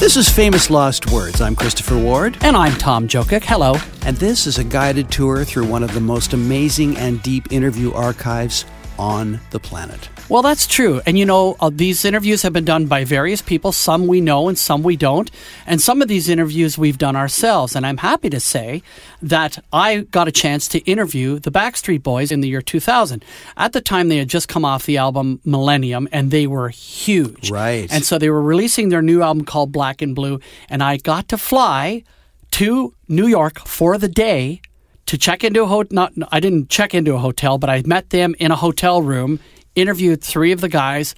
This is Famous Lost Words. I'm Christopher Ward. And I'm Tom Jokic. Hello. And this is a guided tour through one of the most amazing and deep interview archives on the planet. Well, that's true. And, you know, these interviews have been done by various people. Some we know and some we don't. And some of these interviews we've done ourselves. And I'm happy to say that I got a chance to interview the Backstreet Boys in the year 2000. At the time, they had just come off the album Millennium, and they were huge. Right. And so they were releasing their new album called Black and Blue. And I got to fly to New York for the day to check into a hotel. I didn't check into a hotel, but I met them in a hotel room, interviewed three of the guys,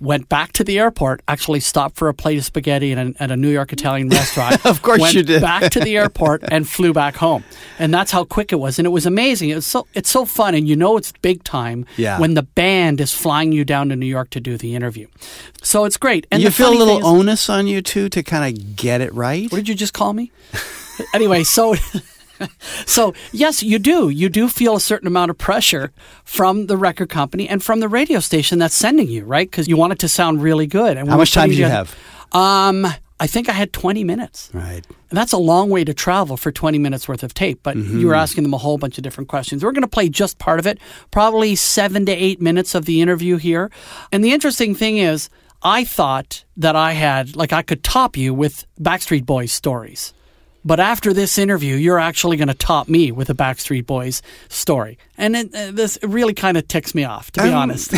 went back to the airport, actually stopped for a plate of spaghetti at a New York Italian restaurant. Of course you did. Went back to the airport and flew back home. And that's how quick it was. And it was amazing. It's so fun. And you know it's big time when the band is flying you down to New York to do the interview. So it's great. And you feel a little onus on you, too, to kind of get it right? What did you just call me? Anyway, so... So, yes, you do. You do feel a certain amount of pressure from the record company and from the radio station that's sending you, right? Because you want it to sound really good. And how much time do you have? I think I had 20 minutes. Right. And that's a long way to travel for 20 minutes worth of tape, but you were asking them a whole bunch of different questions. We're going to play just part of it, probably 7 to 8 minutes of the interview here. And the interesting thing is, I thought that I had, like, I could top you with Backstreet Boys stories. But after this interview, you're actually going to top me with a Backstreet Boys story. And this really kind of ticks me off, to be honest.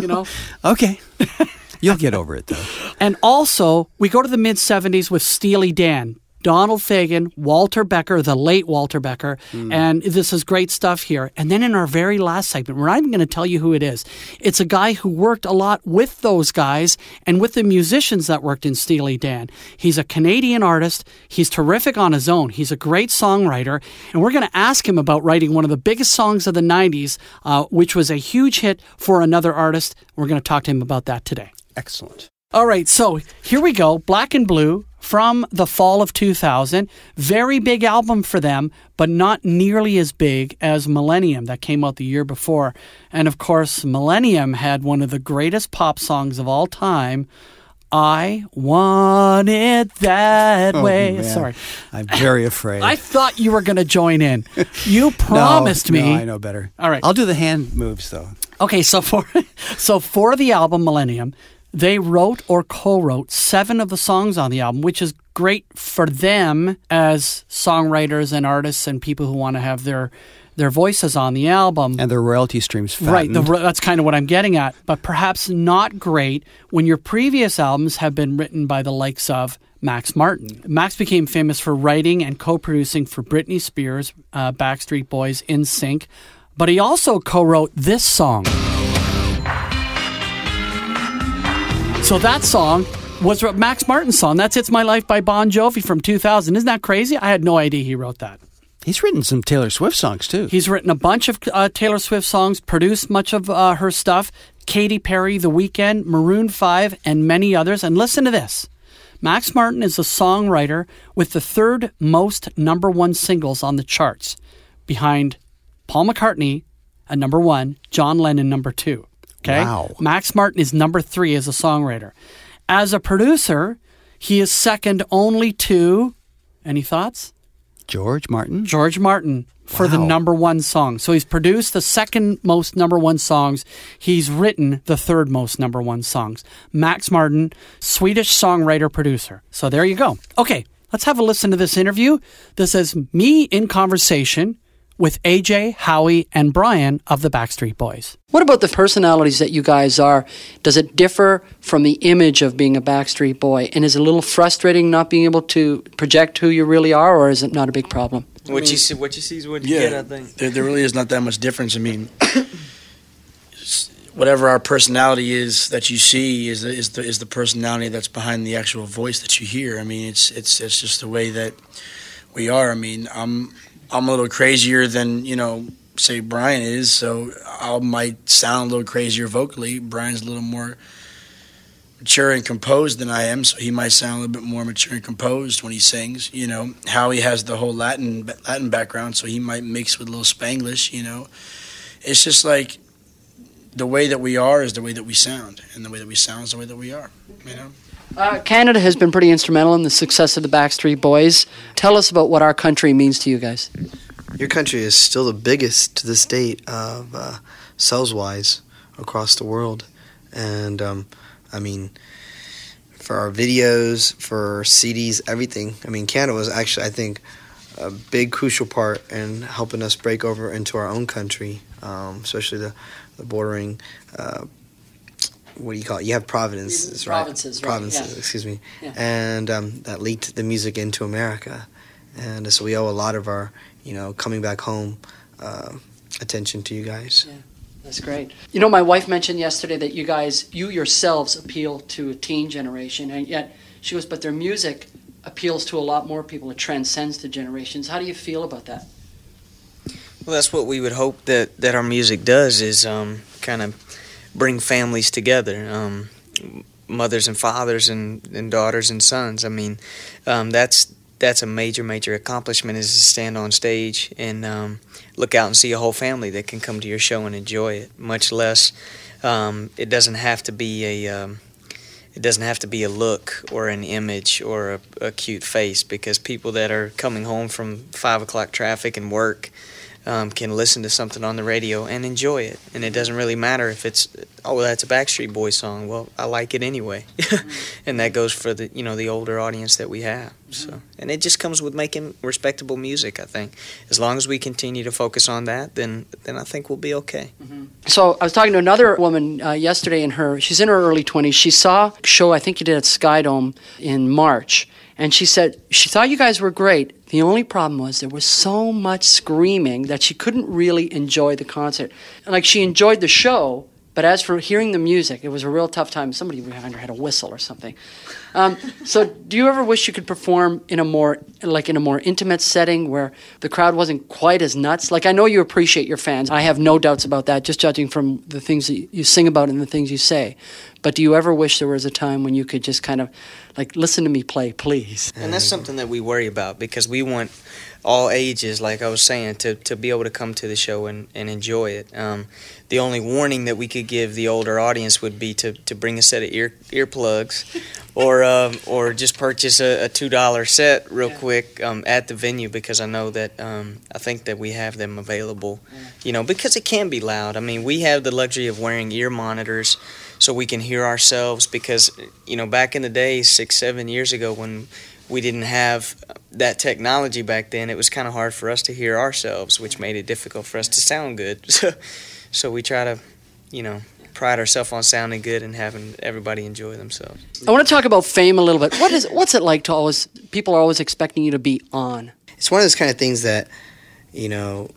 You know? Okay. You'll get over it, though. And also, we go to the mid-'70s with Steely Dan, Donald Fagen, Walter Becker, the late Walter Becker. And this is great stuff here. And then in our very last segment, we're not even going to tell you who it is. It's a guy who worked a lot with those guys and with the musicians that worked in Steely Dan. He's a Canadian artist. He's terrific on his own. He's a great songwriter. And we're going to ask him about writing one of the biggest songs of the 90s, which was a huge hit for another artist. We're going to talk to him about that today. Excellent. All right, so here we go. Black and Blue from the fall of 2000. Very big album for them, but not nearly as big as Millennium that came out the year before. And of course, Millennium had one of the greatest pop songs of all time, I Want It That Way. Man. Sorry. I'm very afraid. I thought you were going to join in. You promised me. No, I know better. All right. I'll do the hand moves, though. Okay, so for the album Millennium, they wrote or co-wrote 7 of the songs on the album, which is great for them as songwriters and artists and people who want to have their voices on the album. And their royalty streams fattened. Right, that's kind of what I'm getting at. But perhaps not great when your previous albums have been written by the likes of Max Martin. Max became famous for writing and co-producing for Britney Spears, Backstreet Boys, NSYNC. But he also co-wrote this song. So that song was Max Martin's song. That's It's My Life by Bon Jovi from 2000. Isn't that crazy? I had no idea he wrote that. He's written some Taylor Swift songs, too. He's written a bunch of Taylor Swift songs, produced much of her stuff, Katy Perry, The Weeknd, Maroon 5, and many others. And listen to this. Max Martin is a songwriter with the 3rd most number 1 singles on the charts, behind Paul McCartney at number 1, John Lennon number 2. Okay? Wow. Max Martin is number 3 as a songwriter. As a producer, he is second only to, any thoughts? George Martin. George Martin for the number 1 song. So he's produced the 2nd most number 1 songs. He's written the 3rd most number 1 songs. Max Martin, Swedish songwriter producer. So there you go. Okay, let's have a listen to this interview. This is me in conversation with AJ, Howie, and Brian of the Backstreet Boys. What about the personalities that you guys are? Does it differ from the image of being a Backstreet Boy? And is it a little frustrating not being able to project who you really are, or is it not a big problem? What you see is what you get, I think. There really is not that much difference. I mean, whatever our personality is that you see is the personality that's behind the actual voice that you hear. I mean, it's just the way that we are. I mean, I'm a little crazier than, you know, say Brian is, so I might sound a little crazier vocally. Brian's a little more mature and composed than I am, so he might sound a little bit more mature and composed when he sings. You know, Howie has the whole Latin background, so he might mix with a little Spanglish, you know. It's just like the way that we are is the way that we sound, and the way that we sound is the way that we are, you know? Canada has been pretty instrumental in the success of the Backstreet Boys. Tell us about what our country means to you guys. Your country is still the biggest to this date of sales-wise across the world. And, I mean, for our videos, for CDs, everything. I mean, Canada was actually, I think, a big crucial part in helping us break over into our own country, especially the bordering what do you call it? You have provinces, right? Provinces, yeah. Excuse me. Yeah. And that leaked the music into America. And so we owe a lot of our, you know, coming back home attention to you guys. Yeah, that's great. You know, my wife mentioned yesterday that you guys, you yourselves appeal to a teen generation, and yet she goes, but their music appeals to a lot more people. It transcends the generations. How do you feel about that? Well, that's what we would hope that our music does, is kind of bring families together, mothers and fathers and daughters and sons. I mean, that's a major accomplishment, is to stand on stage and look out and see a whole family that can come to your show and enjoy it. Much less, it doesn't have to be a it doesn't have to be a look or an image or a cute face, because people that are coming home from 5 o'clock traffic and work can listen to something on the radio and enjoy it. And it doesn't really matter if it's, oh, that's a Backstreet Boys song. Well, I like it anyway. And that goes for the, you know, the older audience that we have. So, and it just comes with making respectable music, I think. As long as we continue to focus on that, then I think we'll be okay. Mm-hmm. So I was talking to another woman yesterday, she's in her early 20s. She saw a show I think you did at Skydome in March, and she said she thought you guys were great. The only problem was there was so much screaming that she couldn't really enjoy the concert. Like, she enjoyed the show, but as for hearing the music, it was a real tough time. Somebody behind her had a whistle or something. So do you ever wish you could perform in a more intimate setting where the crowd wasn't quite as nuts? Like, I know you appreciate your fans. I have no doubts about that, just judging from the things that you sing about and the things you say. But do you ever wish there was a time when you could just kind of, like, listen to me play, please? And that's something that we worry about, because we want all ages, like I was saying, to be able to come to the show and enjoy it. The only warning that we could give the older audience would be to bring a set of earplugs or just purchase a $2 set real quick at the venue, because I know that I think that we have them available, you know, because it can be loud. I mean, we have the luxury of wearing ear monitors, so we can hear ourselves, because, you know, back in the day, 6-7 years ago, when we didn't have that technology back then, it was kind of hard for us to hear ourselves, which made it difficult for us to sound good. So we try to, you know, pride ourselves on sounding good and having everybody enjoy themselves. I want to talk about fame a little bit. What's it like to always, people are always expecting you to be on? It's one of those kind of things that, you know,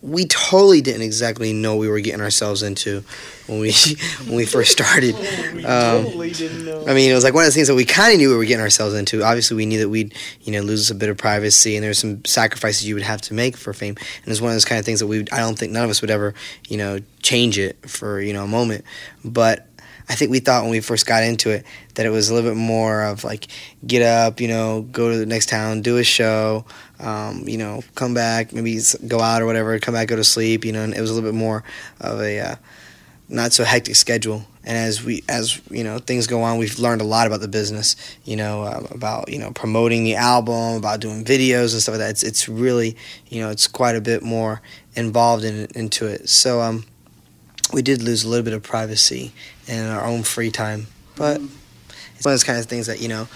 we totally didn't exactly know we were getting ourselves into when we first started. We totally didn't know. I mean, it was like one of the things that we kind of knew we were getting ourselves into. Obviously, we knew that we'd, you know, lose a bit of privacy, and there's some sacrifices you would have to make for fame. And it's one of those kind of things that I don't think none of us would ever, you know, change it for, you know, a moment. But I think we thought when we first got into it that it was a little bit more of like, get up, you know, go to the next town, do a show, you know, come back, maybe go out or whatever, come back, go to sleep, you know. And it was a little bit more of a not so hectic schedule. And as you know, things go on, we've learned a lot about the business, you know, about, you know, promoting the album, about doing videos and stuff like that. It's really, you know, it's quite a bit more involved into it. So we did lose a little bit of privacy and our own free time, but it's one of those kind of things that, you know,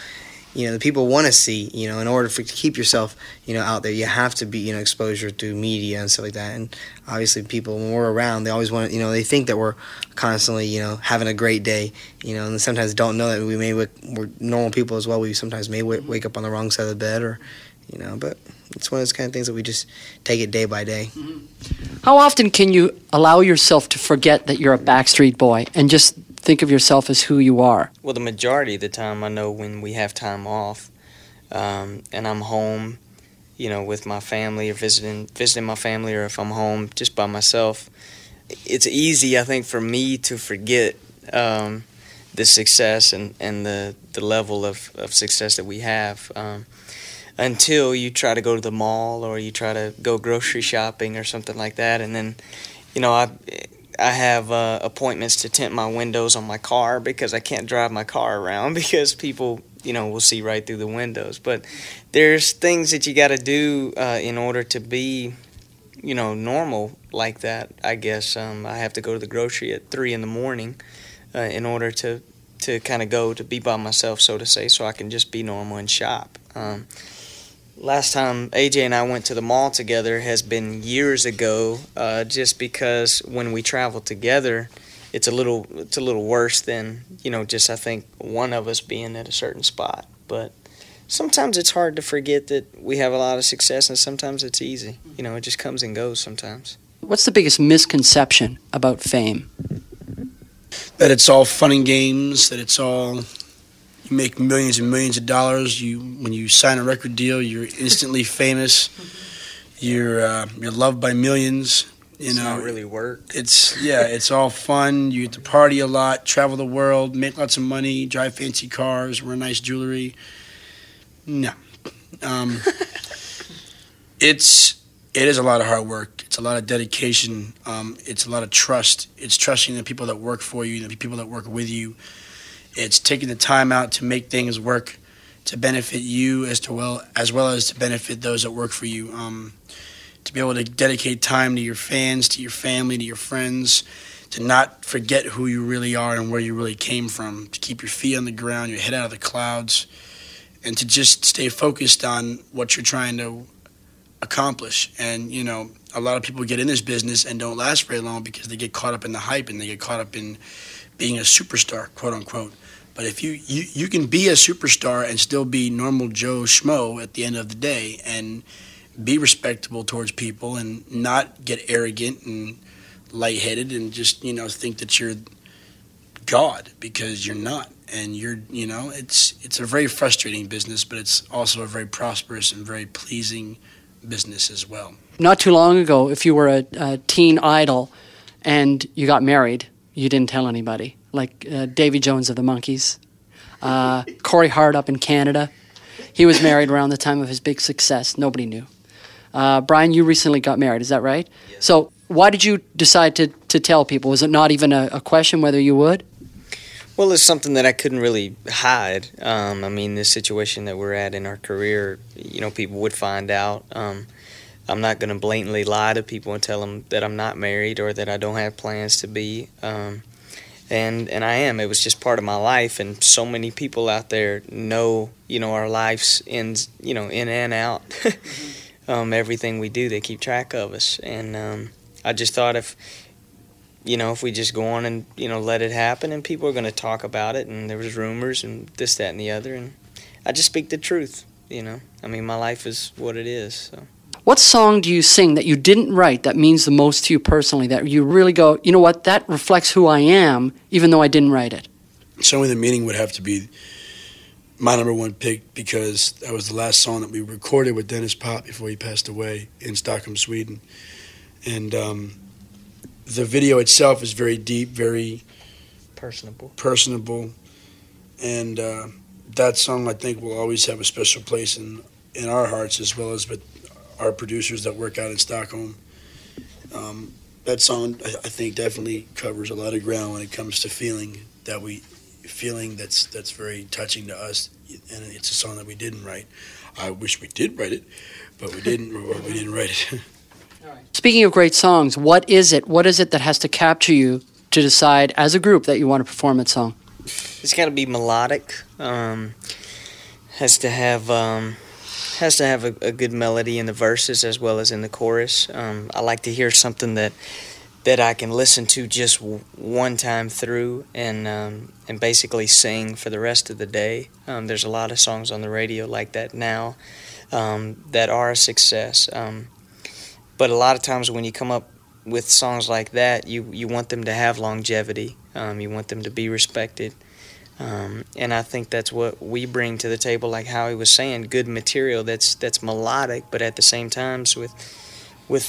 the people want to see, you know, in order to keep yourself, you know, out there, you have to be, you know, exposure through media and stuff like that. And obviously people, when we're around, they always want to, you know, they think that we're constantly, you know, having a great day, you know, and sometimes don't know that we're normal people as well. We sometimes may wake up on the wrong side of the bed, or, you know, but it's one of those kind of things that we just take it day by day. Mm-hmm. How often can you allow yourself to forget that you're a Backstreet Boy and just think of yourself as who you are? Well, the majority of the time, I know when we have time off and I'm home, you know, with my family or visiting my family, or if I'm home just by myself, it's easy, I think, for me to forget the success and the level of success that we have. Until you try to go to the mall or you try to go grocery shopping or something like that. And then, you know, I I have appointments to tint my windows on my car because I can't drive my car around because people, you know, will see right through the windows. But there's things that you got to do in order to be, you know, normal like that, I guess. I have to go to the grocery at 3 in the morning in order to kind of go to be by myself, so to say, so I can just be normal and shop. Last time AJ and I went to the mall together has been years ago, just because when we travel together, it's a little worse than, you know, just I think one of us being at a certain spot. But sometimes it's hard to forget that we have a lot of success, and sometimes it's easy. You know, it just comes and goes sometimes. What's the biggest misconception about fame? That it's all fun and games, that it's all... You make millions and millions of dollars. When you sign a record deal, you're instantly famous. You're loved by millions. You know, it's not really work. It's all fun. You get to party a lot, travel the world, make lots of money, drive fancy cars, wear nice jewelry. No, it is a lot of hard work. It's a lot of dedication. It's a lot of trust. It's trusting the people that work for you, the people that work with you. It's taking the time out to make things work to benefit you as well as to benefit those that work for you. To be able to dedicate time to your fans, to your family, to your friends, to not forget who you really are and where you really came from, to keep your feet on the ground, your head out of the clouds, and to just stay focused on what you're trying to accomplish. And, you know, a lot of people get in this business and don't last very long because they get caught up in the hype and they get caught up in being a superstar, quote unquote. But if you can be a superstar and still be normal Joe Schmo at the end of the day and be respectable towards people and not get arrogant and lightheaded and just, you know, think that you're God, because you're not. And you're, you know, it's a very frustrating business, but it's also a very prosperous and very pleasing business as well. Not too long ago, if you were a teen idol and you got married, you didn't tell anybody, like Davy Jones of the Monkees, Corey Hart up in Canada. He was married around the time of his big success. Nobody knew. Brian, you recently got married, is that right? Yeah. So why did you decide to tell people? Was it not even a question whether you would? Well, it's something that I couldn't really hide. I mean, this situation that we're at in our career, you know, people would find out. I'm not going to blatantly lie to people and tell them that I'm not married or that I don't have plans to be. And I am. It was just part of my life. And so many people out there know, you know, our lives in and out. Everything we do, they keep track of us. And I just thought if we just go on and, you know, let it happen, and people are going to talk about it. And there was rumors and this, that, and the other. And I just speak the truth, you know. I mean, my life is what it is, so. What song do you sing that you didn't write that means the most to you personally, that you really go, you know what, that reflects who I am, even though I didn't write it? Certainly The Meaning would have to be my number one pick, because that was the last song that we recorded with Dennis Pop before he passed away in Stockholm, Sweden. And the video itself is very deep, very personable. And that song, I think, will always have a special place in our hearts, as well as with our producers that work out in Stockholm. That song, I think, definitely covers a lot of ground when it comes to feeling that's very touching to us, and it's a song that we didn't write. I wish we did write it, but we didn't write it. All right. Speaking of great songs, what is it that has to capture you to decide as a group that you want to perform that song? It's got to be melodic. Has to have a good melody in the verses as well as in the chorus. I like to hear something that I can listen to just one time through and basically sing for the rest of the day. There's a lot of songs on the radio like that now that are a success. But a lot of times when you come up with songs like that, you want them to have longevity. You want them to be respected. And I think that's what we bring to the table, like Howie was saying, good material that's melodic, but at the same time with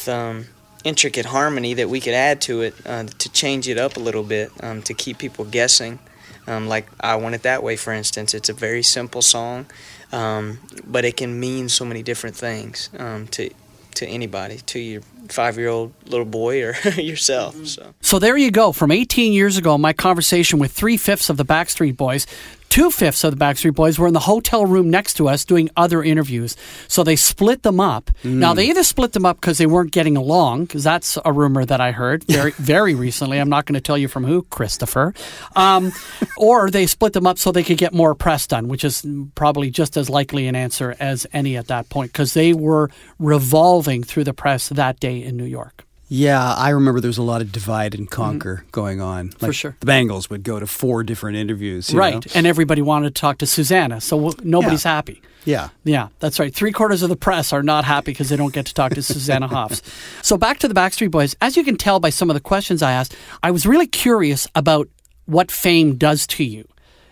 intricate harmony that we could add to it to change it up a little bit, to keep people guessing. Like I Want It That Way, for instance, it's a very simple song, but it can mean so many different things to anybody, to your 5-year-old little boy or yourself. Mm-hmm. So there you go. From 18 years ago, my conversation with 3/5 of the Backstreet Boys. 2/5 of the Backstreet Boys were in the hotel room next to us doing other interviews. So they split them up. Mm. Now, they either split them up because they weren't getting along, because that's a rumor that I heard very, very recently. I'm not going to tell you from who, Christopher. Or they split them up so they could get more press done, which is probably just as likely an answer as any at that point, because they were revolving through the press that day in New York. Yeah, I remember there was a lot of divide and conquer going on. Like, for sure. The Bangles would go to 4 different interviews. You know? And everybody wanted to talk to Susanna, so nobody's happy. Yeah. Yeah, that's right. 3/4 of the press are not happy because they don't get to talk to Susanna Hoffs. So back to the Backstreet Boys. As you can tell by some of the questions I asked, I was really curious about what fame does to you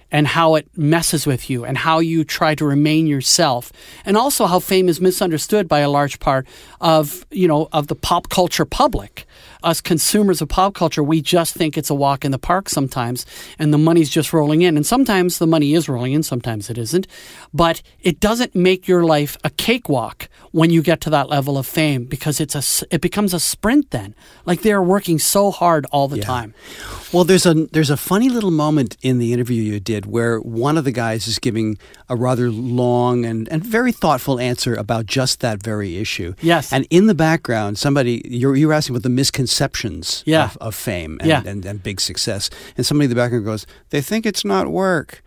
and how it messes with you and how you try to remain yourself, and also how fame is misunderstood by a large part of, you know, of the pop culture public. Us consumers of pop culture, we just think it's a walk in the park sometimes, and the money's just rolling in. And sometimes the money is rolling in, sometimes it isn't. But it doesn't make your life a cakewalk when you get to that level of fame, because it becomes a sprint then. Like, they're working so hard all the time. Well, there's a funny little moment in the interview you did where one of the guys is giving a rather long and very thoughtful answer about just that very issue. Yes. And in the background, somebody, you were asking about the misconceptions of fame and big success. And somebody in the background goes, they think it's not work.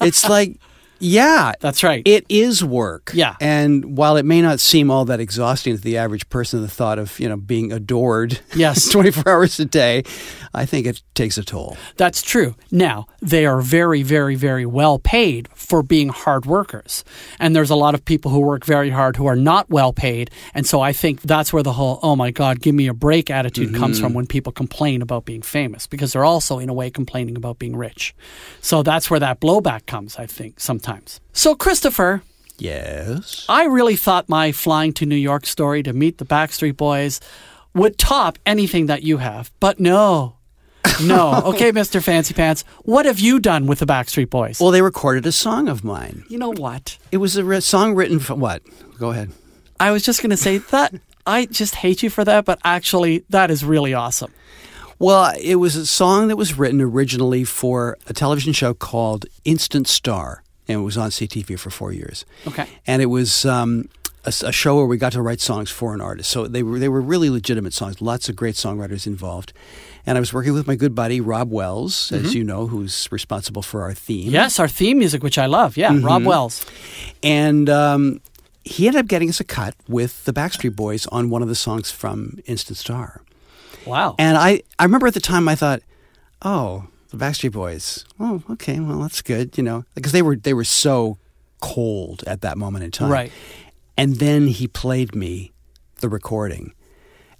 It's like, yeah. That's right. It is work. Yeah. And while it may not seem all that exhausting to the average person, the thought of, being adored 24 hours a day, I think it takes a toll. That's true. Now, they are very, very, very well paid for being hard workers. And there's a lot of people who work very hard who are not well paid. And so I think that's where the whole, oh my God, give me a break attitude comes from when people complain about being famous, because they're also in a way complaining about being rich. So that's where that blowback comes, I think, sometimes. So, Christopher. Yes? I really thought my flying to New York story to meet the Backstreet Boys would top anything that you have. But no. Okay, Mr. Fancy Pants, what have you done with the Backstreet Boys? Well, they recorded a song of mine. You know what? It was a song written for what? Go ahead. I was just going to say that I just hate you for that, but actually, that is really awesome. Well, it was a song that was written originally for a television show called Instant Star. And it was on CTV for 4 years. Okay. And it was a show where we got to write songs for an artist. So they were really legitimate songs. Lots of great songwriters involved. And I was working with my good buddy, Rob Wells, as you know, who's responsible for our theme. Yes, our theme music, which I love. Yeah, Rob Wells. And he ended up getting us a cut with the Backstreet Boys on one of the songs from Instant Star. Wow. And I remember at the time I thought, oh, the Backstreet Boys. Oh, okay. Well, that's good, because they were so cold at that moment in time. Right. And then he played me the recording.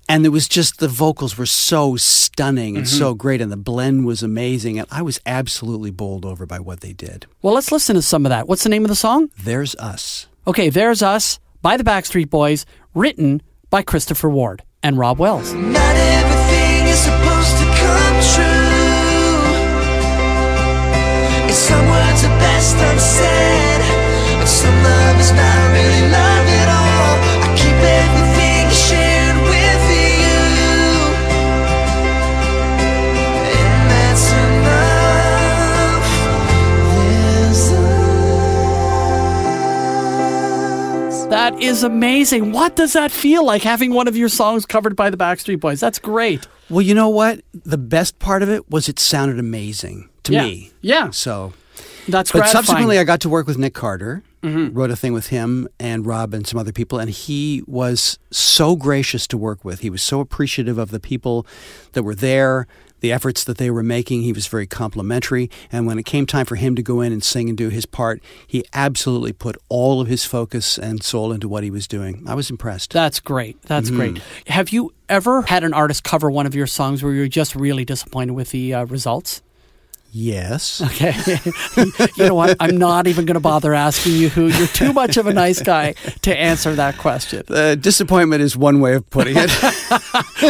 And there was just, the vocals were so stunning and so great, and the blend was amazing, and I was absolutely bowled over by what they did. Well, let's listen to some of that. What's the name of the song? There's Us. Okay, There's Us by the Backstreet Boys, written by Christopher Ward and Rob Wells. Not everything is supposed to come true. Some words are best unsaid, but some love is not really love at all. I keep everything shared with you, and that's enough. There's us. That is amazing. What does that feel like, having one of your songs covered by the Backstreet Boys? That's great. Well, you know what? The best part of it was it sounded amazing. To me. Yeah. So that's gratifying. But subsequently I got to work with Nick Carter, wrote a thing with him and Rob and some other people, and he was so gracious to work with. He was so appreciative of the people that were there, the efforts that they were making. He was very complimentary, and when it came time for him to go in and sing and do his part, he absolutely put all of his focus and soul into what he was doing. I was impressed. That's great. That's great. Have you ever had an artist cover one of your songs where you were just really disappointed with the results? Yes. Okay. You know what? I'm not even going to bother asking you who. You're too much of a nice guy to answer that question. Disappointment is one way of putting it.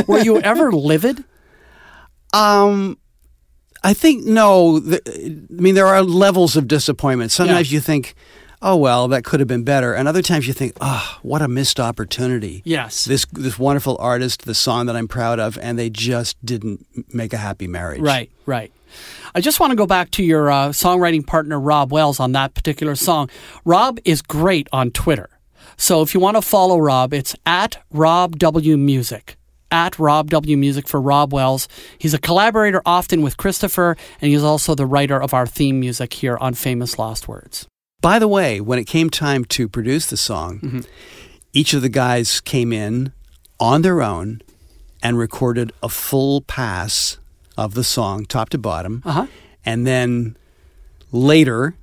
Were you ever livid? I think no. I mean, there are levels of disappointment. Sometimes you think, oh, well, that could have been better. And other times you think, oh, what a missed opportunity. Yes. This wonderful artist, the song that I'm proud of, and they just didn't make a happy marriage. Right, right. I just want to go back to your songwriting partner, Rob Wells, on that particular song. Rob is great on Twitter. So if you want to follow Rob, it's at Rob W Music. At Rob W Music for Rob Wells. He's a collaborator often with Christopher, and he's also the writer of our theme music here on Famous Lost Words. By the way, when it came time to produce the song, mm-hmm. each of the guys came in on their own and recorded a full pass of the song, top to bottom. Uh-huh. And then later,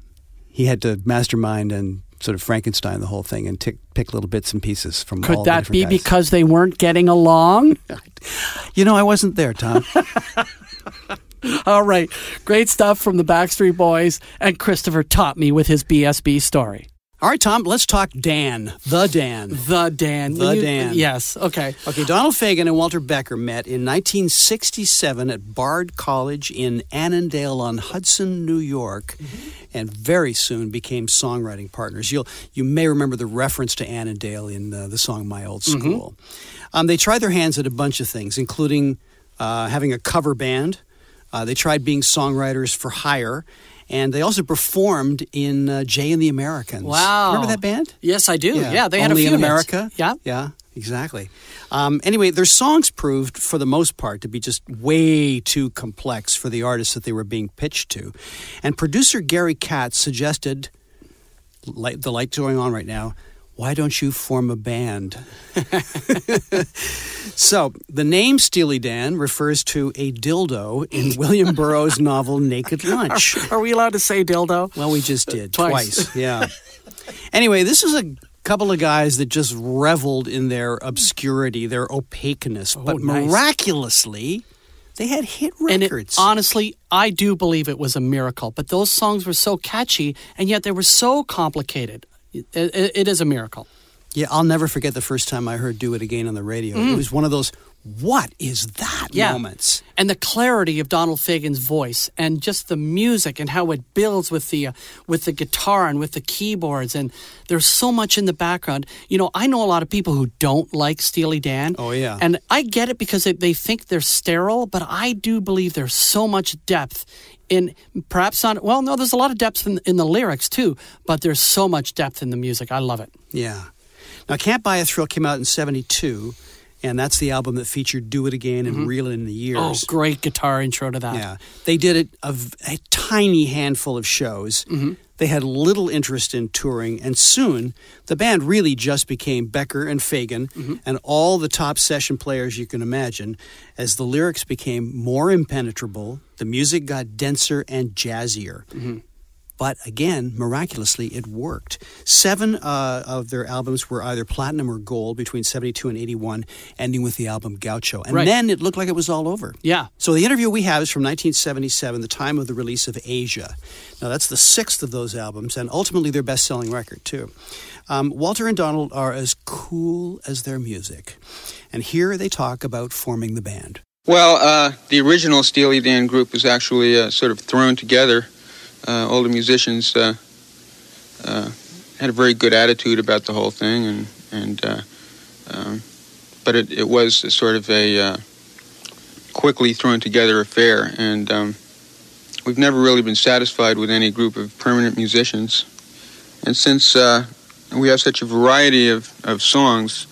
he had to mastermind and sort of Frankenstein the whole thing and pick little bits and pieces from all the different guys. Could that be because they weren't getting along? You know, I wasn't there, Tom. All right. Great stuff from the Backstreet Boys, and Christopher taught me with his BSB story. All right, Tom, let's talk Dan. The Dan. The Dan. The Dan. Yes, okay. Okay, Donald Fagen and Walter Becker met in 1967 at Bard College in Annandale-on-Hudson, New York, mm-hmm. and very soon became songwriting partners. You may remember the reference to Annandale in the song My Old School. Mm-hmm. They tried their hands at a bunch of things, including having a cover band. They tried being songwriters for hire. And they also performed in Jay and the Americans. Wow. Remember that band? Yes, I do. Yeah, they had a few hits. Only in America? Yeah. Yeah, exactly. Anyway, their songs proved, for the most part, to be just way too complex for the artists that they were being pitched to. And producer Gary Katz suggested, the light's going on right now, why don't you form a band? So, the name Steely Dan refers to a dildo in William Burroughs' novel Naked Lunch. Are we allowed to say dildo? Well, we just did. Twice. Yeah. Anyway, this is a couple of guys that just reveled in their obscurity, their opaqueness. Oh, but nice. Miraculously, they had hit records. And honestly, I do believe it was a miracle. But those songs were so catchy, and yet they were so complicated. It is a miracle. Yeah, I'll never forget the first time I heard Do It Again on the radio. Mm. It was one of those, what is that moments? And the clarity of Donald Fagen's voice and just the music and how it builds with the guitar and with the keyboards. And there's so much in the background. You know, I know a lot of people who don't like Steely Dan. Oh, yeah. And I get it because they think they're sterile, but I do believe there's so much depth in perhaps not. Well, no, there's a lot of depth in the lyrics, too, but there's so much depth in the music. I love it. Yeah. Now, Can't Buy a Thrill came out in 1972, and that's the album that featured Do It Again and mm-hmm. Reelin' in the Years. Oh, great guitar intro to that. Yeah. They did a tiny handful of shows. Mm-hmm. They had little interest in touring, and soon the band really just became Becker and Fagen mm-hmm. and all the top session players you can imagine, as the lyrics became more impenetrable, the music got denser and jazzier. Mm-hmm. But again, miraculously, it worked. 7 of their albums were either platinum or gold between 72 and 81, ending with the album Gaucho. And then it looked like it was all over. Yeah. So the interview we have is from 1977, the time of the release of Aja. Now, that's the 6th of those albums, and ultimately their best-selling record, too. Walter and Donald are as cool as their music. And here they talk about forming the band. Well, the original Steely Dan group was actually sort of thrown together. All the musicians had a very good attitude about the whole thing, but it was a sort of a quickly thrown together affair, and we've never really been satisfied with any group of permanent musicians. And since we have such a variety of songs,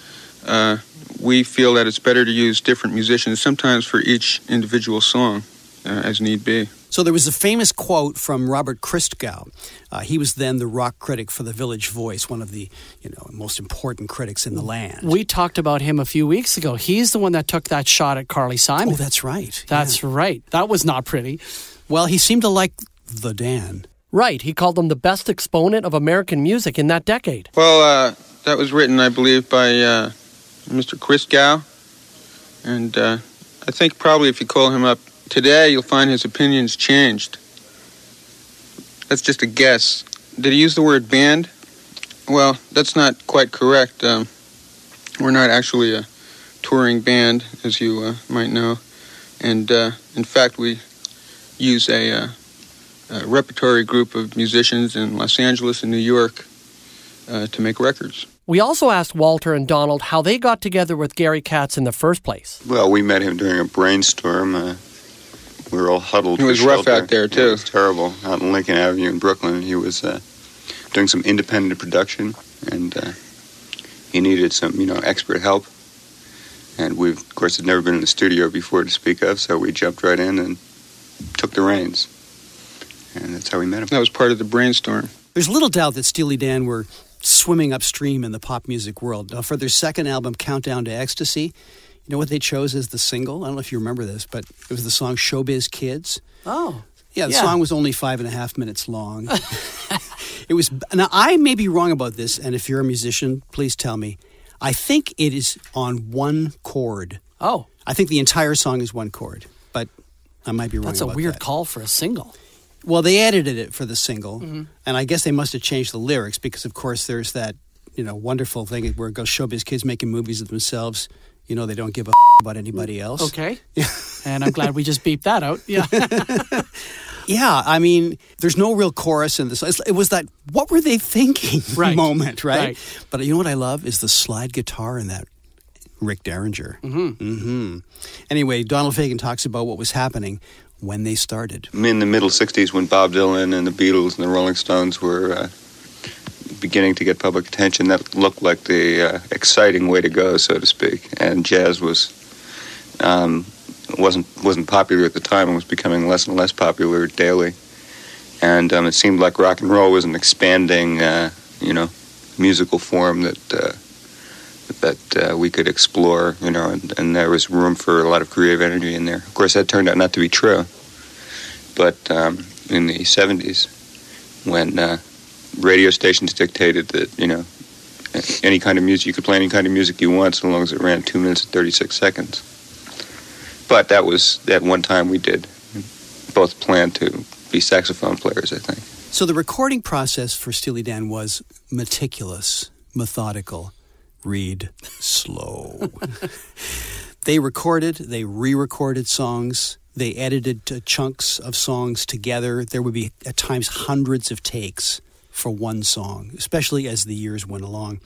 we feel that it's better to use different musicians, sometimes for each individual song, as need be. So there was a famous quote from Robert Christgau. He was then the rock critic for the Village Voice, one of the most important critics in the land. We talked about him a few weeks ago. He's the one that took that shot at Carly Simon. Oh, that's right. That's right. That was not pretty. Well, he seemed to like the Dan. Right. He called them the best exponent of American music in that decade. Well, that was written, I believe, by Mr. Christgau. And I think probably if you call him up today, you'll find his opinions changed. That's just a guess. Did he use the word band? Well, that's not quite correct. We're not actually a touring band, as you might know. And in fact, we use a repertory group of musicians in Los Angeles and New York to make records. We also asked Walter and Donald how they got together with Gary Katz in the first place. Well, we met him during a brainstorm. We were all huddled. It was rough out there, too. It was terrible. Out on Lincoln Avenue in Brooklyn, he was doing some independent production, and he needed some, expert help. And we, of course, had never been in the studio before to speak of, so we jumped right in and took the reins. And that's how we met him. That was part of the brainstorm. There's little doubt that Steely Dan were swimming upstream in the pop music world. Now, for their second album, Countdown to Ecstasy, you know what they chose as the single? I don't know if you remember this, but it was the song Showbiz Kids. Oh. Yeah, the song was only 5.5 minutes long. It was. Now, I may be wrong about this, and if you're a musician, please tell me. I think it is on one chord. Oh. I think the entire song is one chord, but I might be wrong about that. That's a weird call for a single. Well, they edited it for the single, and I guess they must have changed the lyrics because, of course, there's that, wonderful thing where it goes, showbiz kids making movies of themselves. They don't give a about anybody else. Okay. And I'm glad we just beeped that out. Yeah. Yeah, I mean, there's no real chorus in this. It was that, what were they thinking moment, right? But you know what I love is the slide guitar in that. Rick Derringer. Anyway, Donald Fagen talks about what was happening when they started. In the middle 60s, when Bob Dylan and the Beatles and the Rolling Stones were beginning to get public attention, that looked like the exciting way to go, so to speak. And jazz was wasn't popular at the time and was becoming less and less popular daily. And it seemed like rock and roll was an expanding, musical form that we could explore, and there was room for a lot of creative energy in there. Of course, that turned out not to be true. But in the 70s, when radio stations dictated that, any kind of music, you could play any kind of music you want so long as it ran 2 minutes and 36 seconds. But that was, at one time we did both plan to be saxophone players, I think. So the recording process for Steely Dan was meticulous, methodical. Read slow. They recorded, they re-recorded songs, they edited chunks of songs together. There would be at times hundreds of takes for one song, especially as the years went along,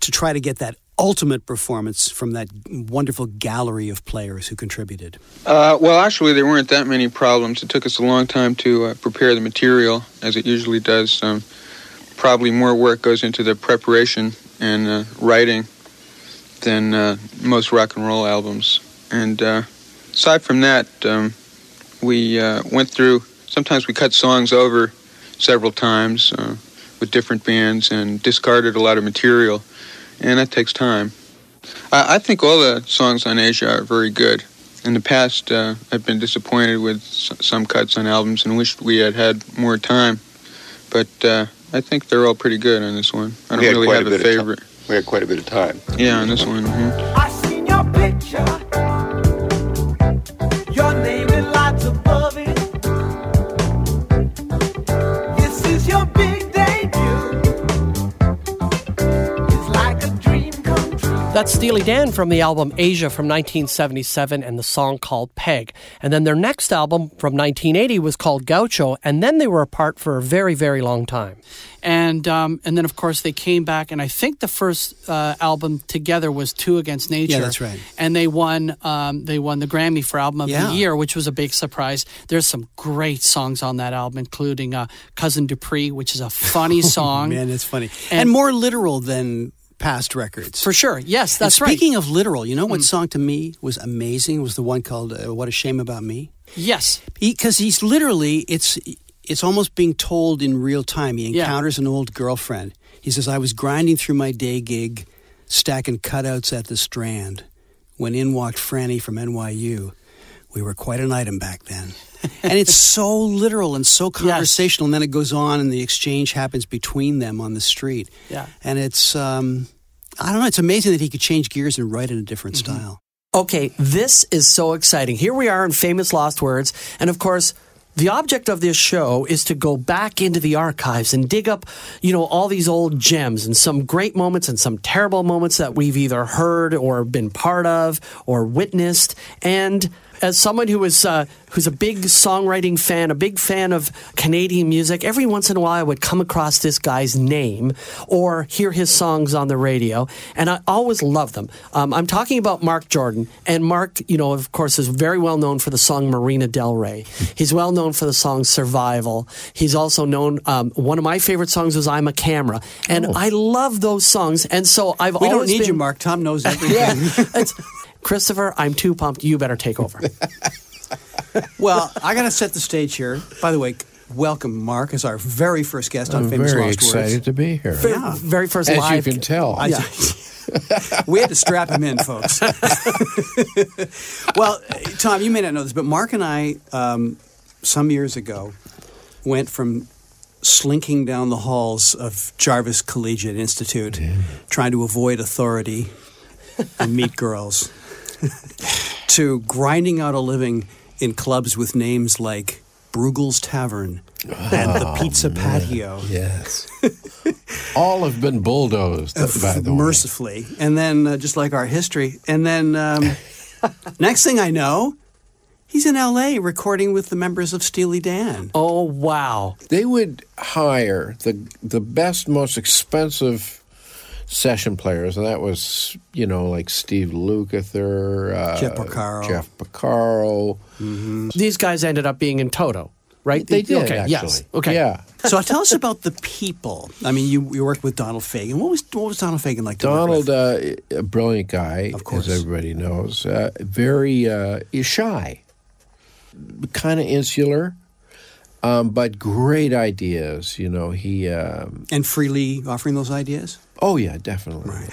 to try to get that ultimate performance from that wonderful gallery of players who contributed. Well, actually, there weren't that many problems. It took us a long time to prepare the material, as it usually does. Probably more work goes into the preparation and writing than most rock and roll albums. And aside from that, we went through, sometimes we cut songs over several times with different bands and discarded a lot of material, and that takes time. I think all the songs on Aja are very good. In the past, I've been disappointed with some cuts on albums and wished we had had more time, but I think they're all pretty good on this one. I don't really have a favorite. We had quite a bit of time. Yeah, on this one. I seen your picture. Your name in lights above it. This is your big debut. It's like a dream come true. That's Steely Dan from the album Aja from 1977 and the song called Peg. And then their next album from 1980 was called Gaucho, and then they were apart for a very, very long time. And then, of course, they came back, and I think the first album together was Two Against Nature. Yeah, that's right. And they won the Grammy for Album of the Year, which was a big surprise. There's some great songs on that album, including Cousin Dupree, which is a funny song. Man, it's funny. And more literal than past records. For sure. Yes, that's speaking right. Speaking of literal, you know what song to me was amazing? It was the one called What a Shame About Me. Yes. Because he's literally, it's almost being told in real time. He encounters an old girlfriend. He says, I was grinding through my day gig, stacking cutouts at the Strand, when in walked Franny from NYU. We were quite an item back then. And it's so literal and so conversational. And then it goes on and the exchange happens between them on the street. Yeah. And it's, I don't know, it's amazing that he could change gears and write in a different style. Okay, this is so exciting. Here we are in Famous Lost Words. And of course, the object of this show is to go back into the archives and dig up, all these old gems and some great moments and some terrible moments that we've either heard or been part of or witnessed. And as someone who is who's a big songwriting fan, a big fan of Canadian music, every once in a while I would come across this guy's name or hear his songs on the radio, and I always loved them. I'm talking about Mark Jordan, and Mark, you know, of course, is very well known for the song Marina Del Rey. He's well known for the song Survival. He's also known, one of my favorite songs was I'm a Camera, and I love those songs, and so I've always been... We don't need you, Mark. Tom knows everything. Yeah, Christopher, I'm too pumped. You better take over. Well, I got to set the stage here. By the way, welcome Mark as our very first guest on Famous Lost Words. I'm very excited to be here. Very first as live. As you can tell. We had to strap him in, folks. Well, Tom, you may not know this, but Mark and I, some years ago, went from slinking down the halls of Jarvis Collegiate Institute, trying to avoid authority and meet girls, to grinding out a living in clubs with names like Bruegel's Tavern and the Pizza Patio. Yes. All have been bulldozed, by the way. Mercifully. And then, just like our history. And then, next thing I know, he's in L.A. recording with the members of Steely Dan. Oh, wow. They would hire the best, most expensive session players, and that was, you know, like Steve Lukather, Jeff Porcaro. Mm-hmm. These guys ended up being in Toto, right? They did, actually. Yes. Okay. Yeah. So tell us about the people. I mean, you worked with Donald Fagen. What was Donald Fagen like to work with? Donald, a brilliant guy, of course, as everybody knows. Very shy, kind of insular. But great ideas, you know. He and freely offering those ideas. Oh yeah, definitely. Right.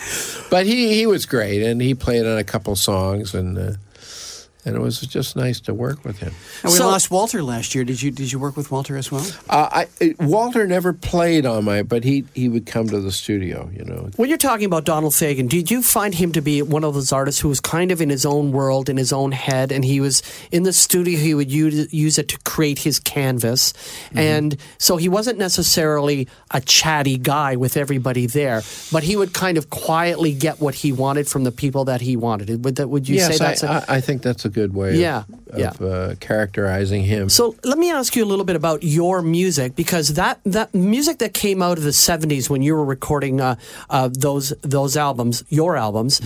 But he was great, and he played on a couple songs, and it was just nice to work with him. And we lost Walter last year. Did you work with Walter as well? Walter never played on my, but he would come to the studio, you know. When you're talking about Donald Fagen, did you find him to be one of those artists who was kind of in his own world, in his own head, and he was in the studio, he would use it to create his canvas, and so he wasn't necessarily a chatty guy with everybody there, but he would kind of quietly get what he wanted from the people that he wanted. Would you say that's I think that's a good way of characterizing him. So let me ask you a little bit about your music, because that music that came out of the 70s when you were recording those albums, your albums,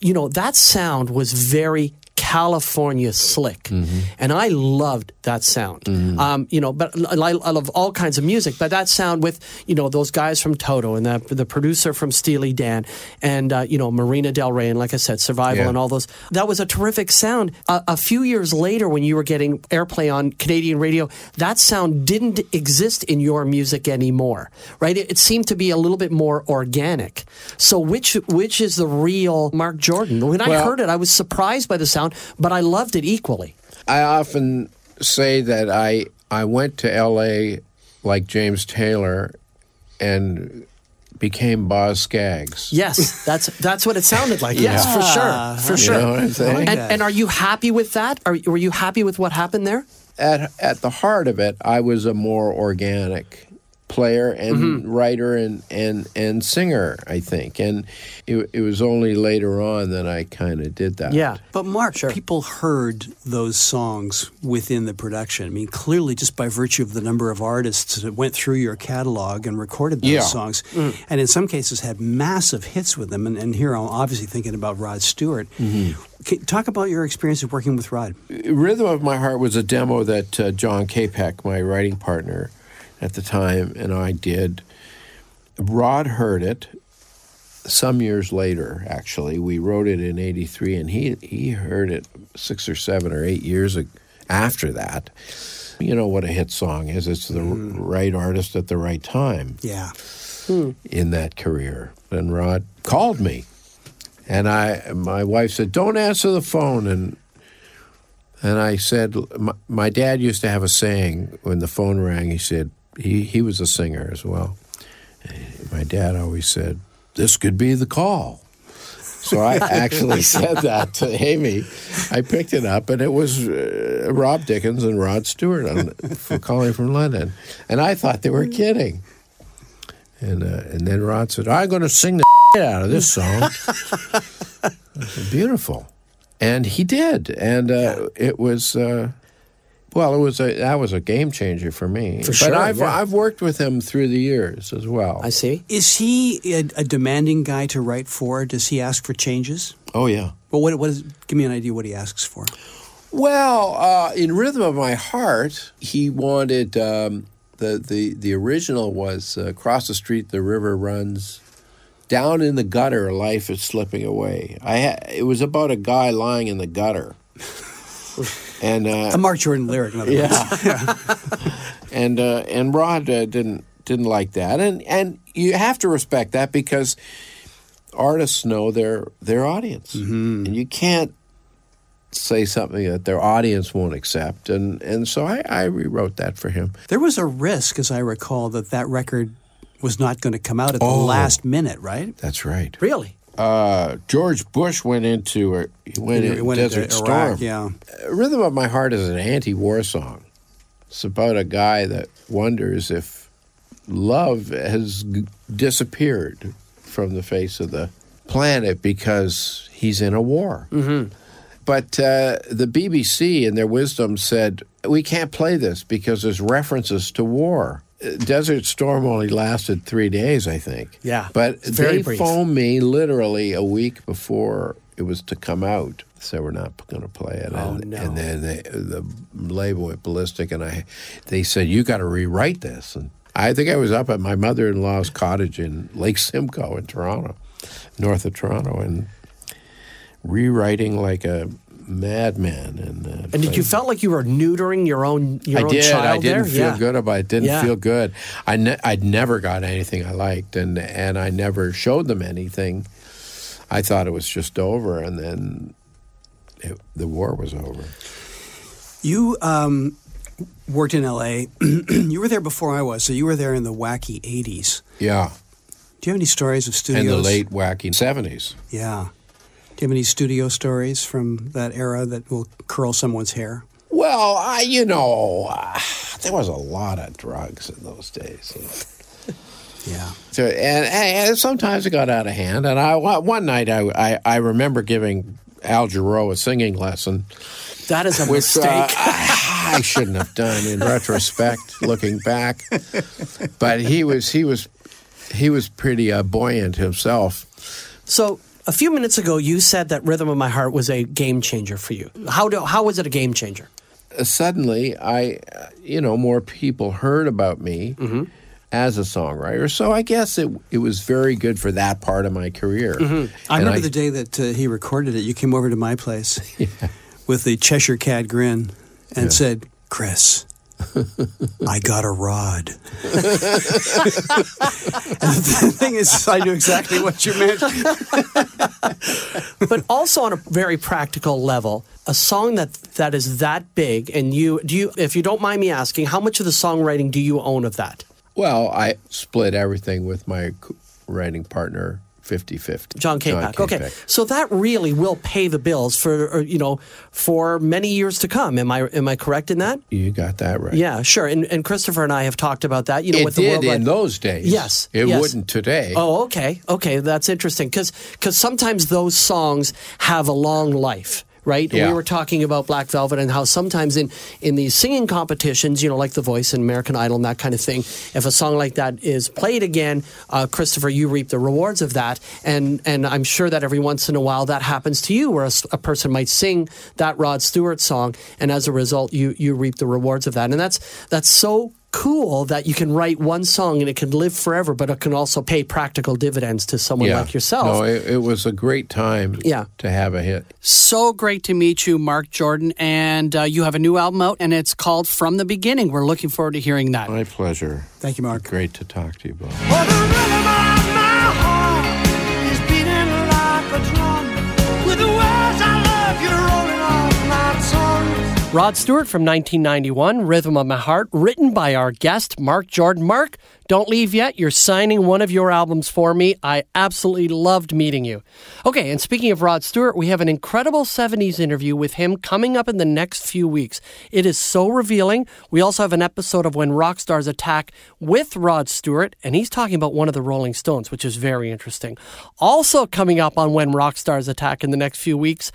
you know, that sound was very California slick, and I loved that sound. You know, but I love all kinds of music. But that sound with, you know, those guys from Toto and the producer from Steely Dan, and you know, Marina Del Rey, and like I said, Survival and all those. That was a terrific sound. A few years later, when you were getting airplay on Canadian radio, that sound didn't exist in your music anymore, right? It seemed to be a little bit more organic. So which is the real Mark Jordan? When I heard it, I was surprised by the sound. But I loved it equally. I often say that I went to L.A. like James Taylor and became Boz Scaggs. Yes, that's what it sounded like. Yes, for sure. You know what I'm saying? And are you happy with that? Were you happy with what happened there? At the heart of it, I was a more organic player and writer and singer, I think. And it was only later on that I kind of did that. Yeah. But Mark, people heard those songs within the production. I mean, clearly just by virtue of the number of artists that went through your catalog and recorded those songs, and in some cases had massive hits with them. And here I'm obviously thinking about Rod Stewart. Talk about your experience of working with Rod. Rhythm of My Heart was a demo that John Capek, my writing partner, at the time, and I did. Rod heard it some years later, actually. We wrote it in 83, and he heard it 6 or 7 or 8 years after that. You know what a hit song is. It's the right artist at the right time in that career. And Rod called me, and my wife said, "Don't answer the phone," and I said, my dad used to have a saying, when the phone rang, he said, he was a singer as well. And my dad always said, "This could be the call." So I actually said that to Amy. I picked it up, and it was Rob Dickens and Rod Stewart for calling from London. And I thought they were kidding. And then Rod said, "I'm going to sing the shit out of this song." I said, "Beautiful." And he did. And it was... well, it was that was a game changer for me. For sure, but I've worked with him through the years as well. I see. Is he a demanding guy to write for? Does he ask for changes? Oh yeah. Well, what is? Give me an idea what he asks for. Well, in Rhythm of My Heart, he wanted the original was across the street the river runs, down in the gutter life is slipping away. It was about a guy lying in the gutter. And a Mark Jordan lyric, in other words. And Rod didn't like that, and you have to respect that because artists know their audience, mm-hmm. and you can't say something that their audience won't accept, and so I rewrote that for him. There was a risk, as I recall, that record was not going to come out at the last minute, right? That's right. Really. George Bush went into Desert Storm. Yeah. Rhythm of My Heart is an anti-war song. It's about a guy that wonders if love has disappeared from the face of the planet because he's in a war. Mm-hmm. But the BBC, in their wisdom, said, we can't play this because there's references to war. Desert Storm only lasted 3 days, I think. Yeah, but they phoned me literally a week before it was to come out, so we're not going to play it. Oh, no. And then the label went ballistic, and they said, you got to rewrite this. And I think I was up at my mother-in-law's cottage in Lake Simcoe in Toronto, north of Toronto, and rewriting like a madman. And did you felt like you were neutering your own child? I didn't feel good about it. Feel good. I'd never got anything I liked, and I never showed them anything. I thought it was just over, and then the war was over. You worked in L.A. You were there before I was, so you were there in the wacky 80s. Yeah. Do you have any stories of studios? In the late wacky 70s. Yeah. Do you have any studio stories from that era that will curl someone's hair? Well, there was a lot of drugs in those days. Yeah. So, and sometimes it got out of hand. And one night I remember giving Al Jarreau a singing lesson. That is a mistake. I shouldn't have done in retrospect, looking back. But he was pretty buoyant himself. So. A few minutes ago, you said that Rhythm of My Heart was a game changer for you. How was it a game changer? Suddenly, more people heard about me mm-hmm. as a songwriter, so I guess it was very good for that part of my career. Mm-hmm. I remember the day that he recorded it. You came over to my place with the Cheshire Cat grin and said, "Chris, I got a rod." And the thing is, I knew exactly what you meant. But also on a very practical level, a song that is that big, and if you don't mind me asking, how much of the songwriting do you own of that? Well, I split everything with my writing partner 50-50. John Capek. Okay. So that really will pay the bills for many years to come. Am I correct in that? You got that right. Yeah, sure. And Christopher and I have talked about that. It with the did world in those days. Yes. It wouldn't today. Oh, okay. Okay, that's interesting. Because sometimes those songs have a long life. Right? Yeah. We were talking about Black Velvet and how sometimes in these singing competitions, like The Voice and American Idol and that kind of thing, if a song like that is played again, Christopher, you reap the rewards of that. And I'm sure that every once in a while that happens to you, where a person might sing that Rod Stewart song, and as a result, you reap the rewards of that. And that's so cool that you can write one song and it can live forever, but it can also pay practical dividends to someone like yourself. No, it was a great time to have a hit. So great to meet you, Mark Jordan, and you have a new album out, and it's called From the Beginning. We're looking forward to hearing that. My pleasure. Thank you, Mark. Great to talk to you both. Rod Stewart from 1991, Rhythm of My Heart, written by our guest, Mark Jordan. Mark, don't leave yet. You're signing one of your albums for me. I absolutely loved meeting you. Okay, and speaking of Rod Stewart, we have an incredible 70s interview with him coming up in the next few weeks. It is so revealing. We also have an episode of When Rock Stars Attack with Rod Stewart, and he's talking about one of the Rolling Stones, which is very interesting. Also coming up on When Rock Stars Attack in the next few weeks,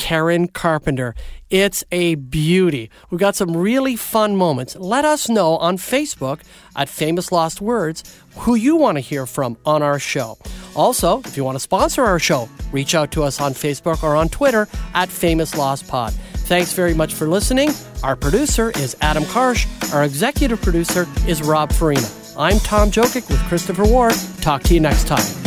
Karen Carpenter. It's a beauty. We've got some really fun moments. Let us know on Facebook at Famous Lost Words who you want to hear from on our show. Also, if you want to sponsor our show, reach out to us on Facebook or on Twitter at Famous Lost Pod. Thanks very much for listening. Our producer is Adam Karsh. Our executive producer is Rob Farina. I'm Tom Jokic with Christopher Ward. Talk to you next time.